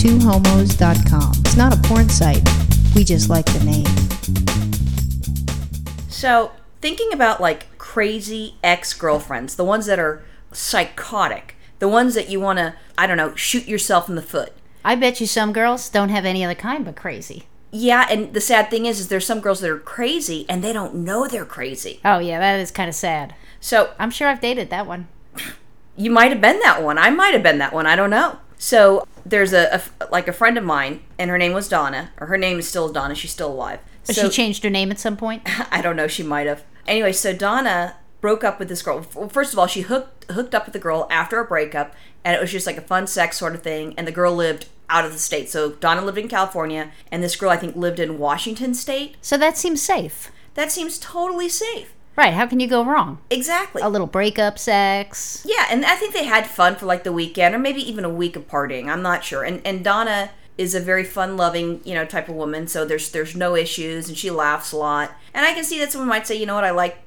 twohomos.com. It's not a porn site. We just like the name. So, thinking about like crazy ex-girlfriends, the ones that are psychotic, the ones that you want to, I don't know, shoot yourself in the foot. I bet you some girls don't have any other kind but crazy. Yeah, and the sad thing is there's some girls that are crazy and they don't know they're crazy. Oh yeah, that is kind of sad. So I'm sure I've dated that one. You might have been that one. I might have been that one. I don't know. So there's a friend of mine, and her name was Donna, or her name is still Donna. She's still alive. So, she changed her name at some point? I don't know. She might have. Anyway, so Donna broke up with this girl. Well, first of all, she hooked up with the girl after a breakup, and it was just like a fun sex sort of thing, and the girl lived out of the state. So Donna lived in California, and this girl, I think, lived in Washington state. So that seems safe. That seems totally safe. Right, how can you go wrong? Exactly. A little breakup sex. Yeah, and I think they had fun for like the weekend, or maybe even a week of partying. I'm not sure. And Donna is a very fun-loving, you know, type of woman, so there's no issues, and she laughs a lot. And I can see that someone might say, you know what, I like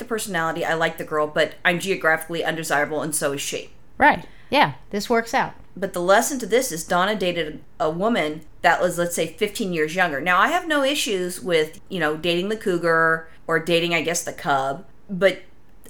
the personality, I like the girl, but I'm geographically undesirable, and so is she. Right, yeah, this works out. But the lesson to this is Donna dated a woman that was, let's say, 15 years younger. Now, I have no issues with, you know, dating the cougar or dating, I guess, the cub, but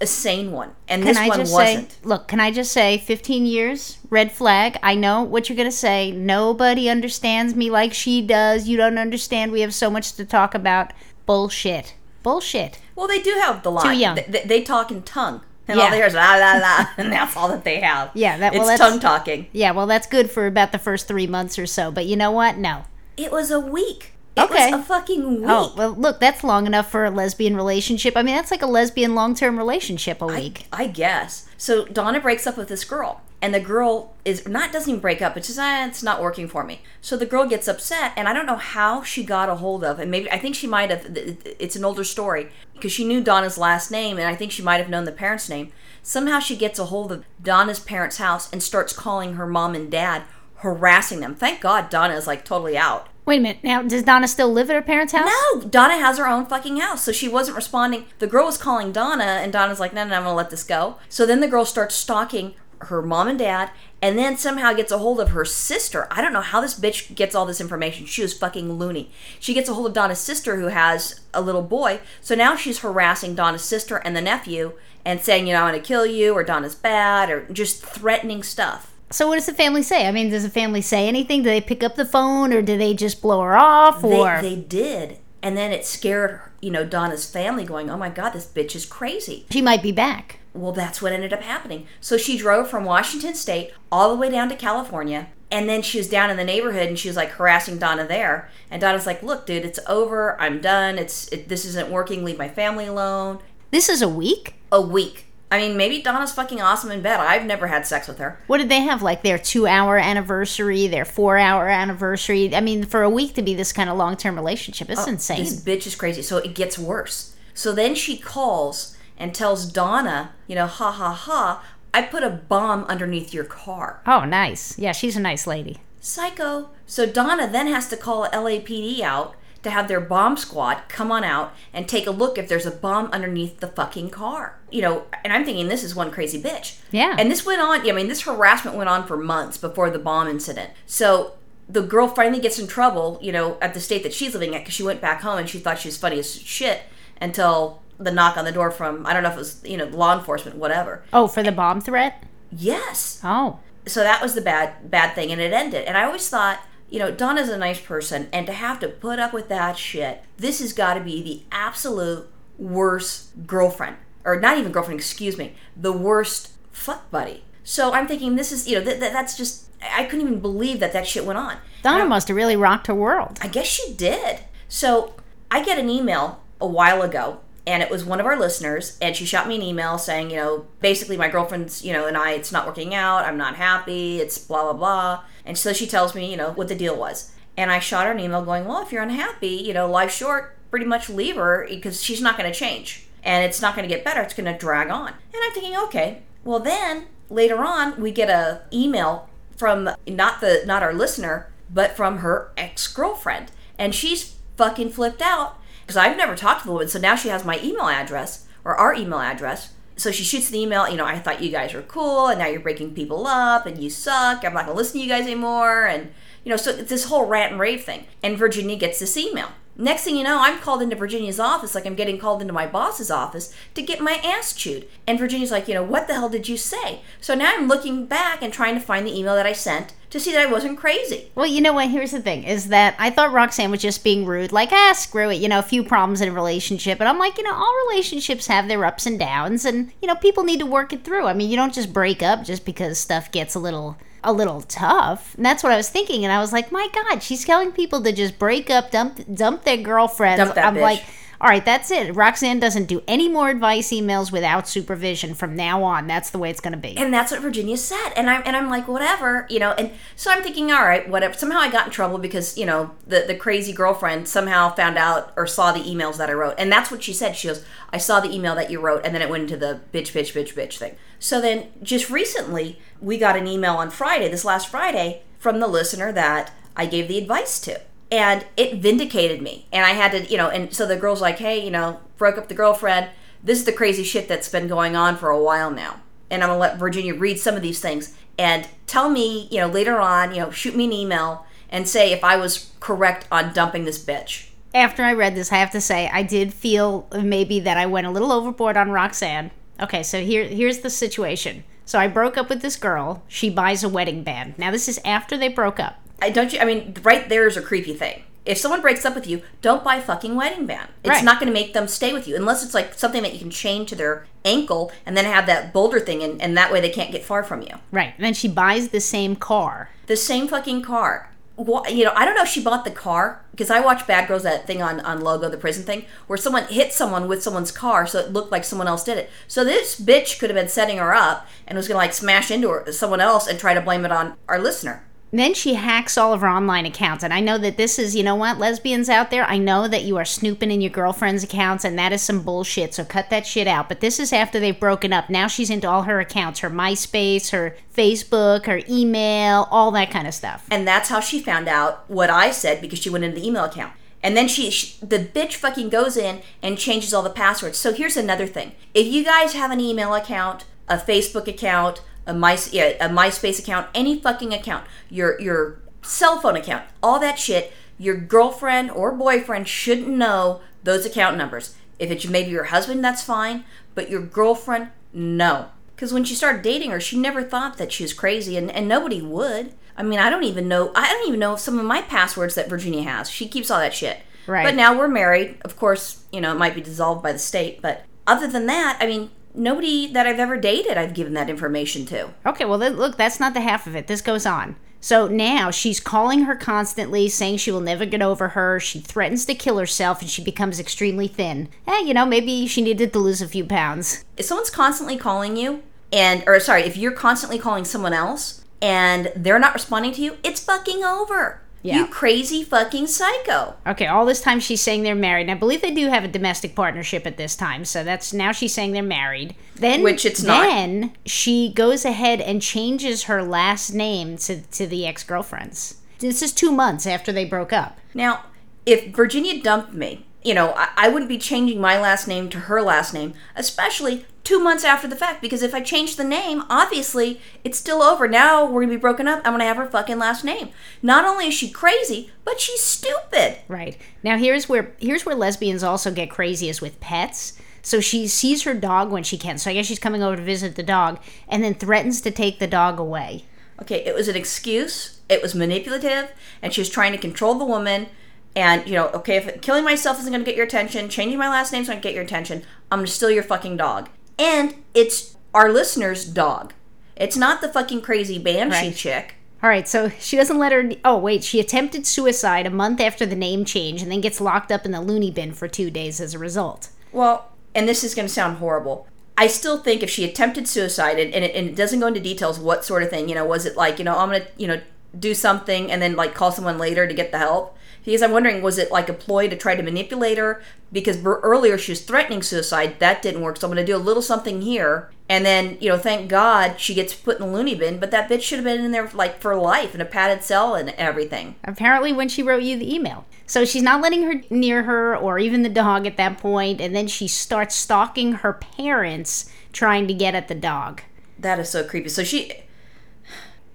a sane one. And this one wasn't. Look, can I just say 15 years, red flag. I know what you're going to say. Nobody understands me like she does. You don't understand. We have so much to talk about. Bullshit. Bullshit. Well, they do have the line. Too young. They talk in tongue. And all they hear is la, la, la, and that's all that they have. Yeah, that's tongue-talking. Yeah, well, that's good for about the first 3 months or so, but you know what? No. It was a week. It was a fucking week. Oh, well, look, that's long enough for a lesbian relationship. I mean, that's like a lesbian long-term relationship, a week. I guess. So Donna breaks up with this girl, and the girl doesn't even break up. It's just, it's not working for me. So the girl gets upset, and I don't know how she got a hold of, and maybe, I think she might have, it's an older story, because she knew Donna's last name, and I think she might have known the parents' name. Somehow she gets a hold of Donna's parents' house and starts calling her mom and dad, harassing them. Thank God Donna is like totally out. Wait a minute, now, does Donna still live at her parents' house? No, Donna has her own fucking house, so she wasn't responding. The girl was calling Donna, and Donna's like, no, I'm going to let this go. So then the girl starts stalking her mom and dad, and then somehow gets a hold of her sister. I don't know how this bitch gets all this information. She was fucking loony. She gets a hold of Donna's sister, who has a little boy, so now she's harassing Donna's sister and the nephew, and saying, you know, I'm going to kill you, or Donna's bad, or just threatening stuff. So what does the family say? I mean, does the family say anything? Do they pick up the phone, or do they just blow her off? Or they did. And then it scared, you know, Donna's family going, oh my God, this bitch is crazy. She might be back. Well, that's what ended up happening. So she drove from Washington state all the way down to California. And then she was down in the neighborhood, and she was like harassing Donna there. And Donna's like, look, dude, it's over. I'm done. This isn't working. Leave my family alone. This is a week? A week. I mean, maybe Donna's fucking awesome in bed. I've never had sex with her. What did they have? Like their 2-hour anniversary, their 4-hour anniversary? I mean, for a week to be this kind of long-term relationship, it's insane. This bitch is crazy. So it gets worse. So then she calls and tells Donna, you know, ha, ha, ha, I put a bomb underneath your car. Oh, nice. Yeah, she's a nice lady. Psycho. So Donna then has to call LAPD out to have their bomb squad come on out and take a look if there's a bomb underneath the fucking car. You know, and I'm thinking this is one crazy bitch. Yeah. And this went on, I mean, this harassment went on for months before the bomb incident. So the girl finally gets in trouble, you know, at the state that she's living at, because she went back home and she thought she was funny as shit until the knock on the door from, I don't know if it was, you know, law enforcement, whatever. Oh, for the bomb threat? Yes. Oh. So that was the bad thing, and it ended. And I always thought, you know, Donna's a nice person, and to have to put up with that shit, this has got to be the absolute worst girlfriend. Or not even girlfriend, excuse me. The worst fuck buddy. So I'm thinking this is, you know, that's just, I couldn't even believe that shit went on. Donna must have really rocked her world. I guess she did. So I get an email a while ago, and it was one of our listeners, and she shot me an email saying, you know, basically my girlfriend's, you know, and I, it's not working out, I'm not happy, it's blah, blah, blah. And so she tells me, you know, what the deal was. And I shot her an email going, well, if you're unhappy, you know, life's short, pretty much leave her, because she's not going to change. And it's not going to get better, it's going to drag on. And I'm thinking, okay, well then, later on, we get an email from not our listener, but from her ex-girlfriend. And she's fucking flipped out, because I've never talked to the woman, so now she has my email address, or our email address. So she shoots the email, I thought you guys were cool, and now you're breaking people up, and you suck, I'm not going to listen to you guys anymore, and, so it's this whole rant and rave thing. And Virginia gets this email. Next thing you know, I'm called into Virginia's office, like I'm getting called into my boss's office to get my ass chewed. And Virginia's like, what the hell did you say? So now I'm looking back and trying to find the email that I sent to see that I wasn't crazy. Well, you know what? Here's the thing, is that I thought Roxanne was just being rude, like, screw it, a few problems in a relationship. And I'm like, all relationships have their ups and downs, and, people need to work it through. I mean, you don't just break up just because stuff gets a little tough. And that's what I was thinking. And I was like, my God, she's telling people to just break up, dump their girlfriends. Dump that bitch. I'm like, all right, that's it. Roxanne doesn't do any more advice emails without supervision from now on. That's the way it's going to be. And that's what Virginia said. And I'm like, whatever, And so I'm thinking, all right, whatever. Somehow I got in trouble because, the crazy girlfriend somehow found out or saw the emails that I wrote. And that's what she said. She goes, I saw the email that you wrote, and then it went into the bitch, bitch, bitch, bitch thing. So then just recently, we got an email on Friday, this last Friday, from the listener that I gave the advice to. And it vindicated me. And I had to, and so the girl's like, hey, broke up the girlfriend. This is the crazy shit that's been going on for a while now. And I'm going to let Virginia read some of these things and tell me, later on, shoot me an email and say if I was correct on dumping this bitch. After I read this, I have to say, I did feel maybe that I went a little overboard on Roxanne. Okay, so here's the situation. So I broke up with this girl. She buys a wedding band. Now, this is after they broke up. Right there is a creepy thing. If someone breaks up with you, don't buy a fucking wedding band. It's right. Not going to make them stay with you, unless it's like something that you can chain to their ankle and then have that boulder thing, and that way they can't get far from you. Right. And then she buys the same car. The same fucking car. I don't know if she bought the car, because I watched Bad Girls, that thing on Logo, the prison thing, where someone hit someone with someone's car, so it looked like someone else did it. So this bitch could have been setting her up and was going to smash into someone else and try to blame it on our listener. Then she hacks all of her online accounts. And I know that this is, lesbians out there, I know that you are snooping in your girlfriend's accounts, and that is some bullshit, so cut that shit out. But this is after they've broken up. Now she's into all her accounts, her MySpace, her Facebook, her email, all that kind of stuff. And that's how she found out what I said, because she went into the email account. And then she the bitch fucking goes in and changes all the passwords. So here's another thing. If you guys have an email account, a Facebook account, a MySpace account, any fucking account, your cell phone account, all that shit, your girlfriend or boyfriend shouldn't know those account numbers. If it's maybe your husband, that's fine, but your girlfriend, no. Because when she started dating her, she never thought that she was crazy, and nobody would. I mean, I don't even know if some of my passwords that Virginia has. She keeps all that shit. Right. But now we're married. Of course, it might be dissolved by the state, but other than that, I mean, nobody that I've ever dated I've given that information to. Okay, well, look, that's not the half of it. This goes on. So now she's calling her constantly, saying she will never get over her. She threatens to kill herself, and she becomes extremely thin. Hey, maybe she needed to lose a few pounds. If someone's constantly calling you, if you're constantly calling someone else, and they're not responding to you, it's fucking over. Yeah. You crazy fucking psycho. Okay, all this time she's saying they're married. And I believe they do have a domestic partnership at this time. So that's now she's saying they're married. Which it's not. Then she goes ahead and changes her last name to the ex-girlfriend's. This is 2 months after they broke up. Now, if Virginia dumped me, I wouldn't be changing my last name to her last name, especially 2 months after the fact, because if I change the name, obviously, it's still over. Now we're going to be broken up. I'm going to have her fucking last name. Not only is she crazy, but she's stupid. Right. Now here's where lesbians also get craziest with pets. So she sees her dog when she can. So I guess she's coming over to visit the dog and then threatens to take the dog away. Okay, it was an excuse. It was manipulative, and she was trying to control the woman. And, okay, if killing myself isn't going to get your attention, changing my last name isn't going to get your attention, I'm going to steal your fucking dog. And it's our listener's dog. It's not the fucking crazy banshee chick. All right, so she doesn't let her... Oh, wait, she attempted suicide a month after the name change and then gets locked up in the loony bin for 2 days as a result. Well, and this is going to sound horrible. I still think if she attempted suicide, and it doesn't go into details what sort of thing, was it like, I'm going to, do something and then, call someone later to get the help? Because I'm wondering, was it a ploy to try to manipulate her? Because earlier she was threatening suicide. That didn't work. So I'm going to do a little something here. And then, thank God she gets put in the loony bin. But that bitch should have been in there, for life, in a padded cell and everything. Apparently when she wrote you the email. So she's not letting her near her or even the dog at that point. And then she starts stalking her parents trying to get at the dog. That is so creepy. So she...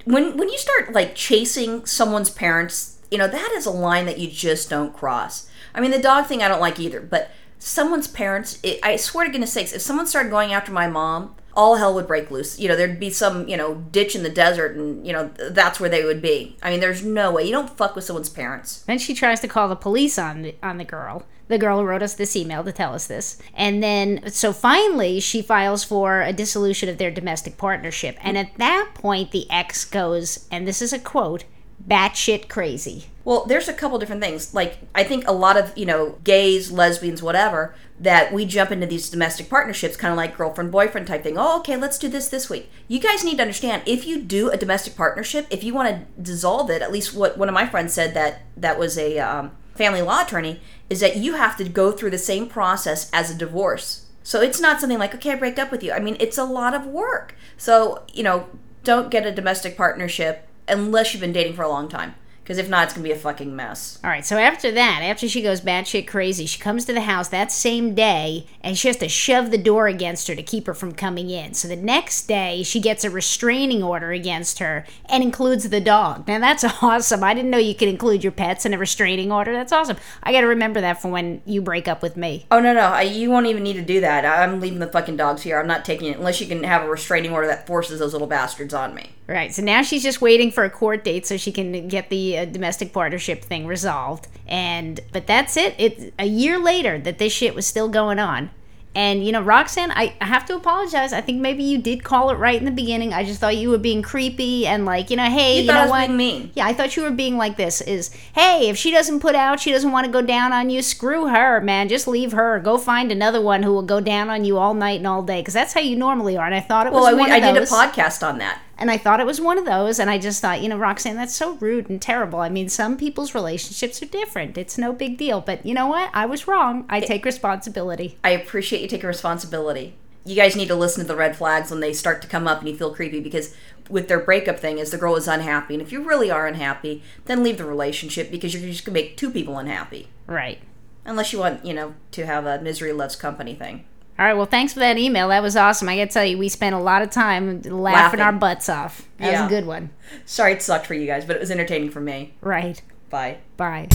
When you start, like, chasing someone's parents, you know, that is a line that you just don't cross. I mean, the dog thing I don't like either, but someone's parents... I swear to goodness sakes, if someone started going after my mom, all hell would break loose. You know, there'd be some, you know, ditch in the desert, and, you know, that's where they would be. I mean, there's no way. You don't fuck with someone's parents. Then she tries to call the police on the girl. The girl who wrote us this email to tell us this. And then, so finally, she files for a dissolution of their domestic partnership. And at that point, the ex goes, and this is a quote, batshit crazy. Well, there's a couple different things. Like, I think a lot of, you know, gays, lesbians, whatever, that we jump into these domestic partnerships, kind of like girlfriend, boyfriend type thing. Oh, okay, let's do this week. You guys need to understand, if you do a domestic partnership, if you want to dissolve it, at least what one of my friends said that was a family law attorney, is that you have to go through the same process as a divorce. So it's not something like, okay, I break up with you. I mean, it's a lot of work. So, you know, don't get a domestic partnership unless you've been dating for a long time. Because if not, it's going to be a fucking mess. All right, so after that, after she goes batshit crazy, she comes to the house that same day, and she has to shove the door against her to keep her from coming in. So the next day, she gets a restraining order against her and includes the dog. Now, that's awesome. I didn't know you could include your pets in a restraining order. That's awesome. I got to remember that for when you break up with me. Oh, no, you won't even need to do that. I'm leaving the fucking dogs here. I'm not taking it unless you can have a restraining order that forces those little bastards on me. Right, so now she's just waiting for a court date so she can get the domestic partnership thing resolved. But that's it. It's a year later that this shit was still going on. And, you know, Roxanne, I have to apologize. I think maybe you did call it right in the beginning. I just thought you were being creepy and like, you know, hey, you know what? You thought I was being mean. Yeah, I thought you were being like this is, hey, if she doesn't put out, she doesn't want to go down on you, screw her, man. Just leave her. Go find another one who will go down on you all night and all day, because that's how you normally are. And I thought it was one of those. Well, I did a podcast on that. And I thought it was one of those, and I just thought, you know, Roxanne, that's so rude and terrible. I mean, some people's relationships are different. It's no big deal. But you know what? I was wrong. I take responsibility. I appreciate you taking responsibility. You guys need to listen to the red flags when they start to come up and you feel creepy, because with their breakup thing is the girl is unhappy. And if you really are unhappy, then leave the relationship, because you're just going to make two people unhappy. Right. Unless you want, you know, to have a misery loves company thing. All right, well, thanks for that email. That was awesome. I got to tell you, we spent a lot of time laughing our butts off. That was a good one. Sorry it sucked for you guys, but it was entertaining for me. Right. Bye. Bye.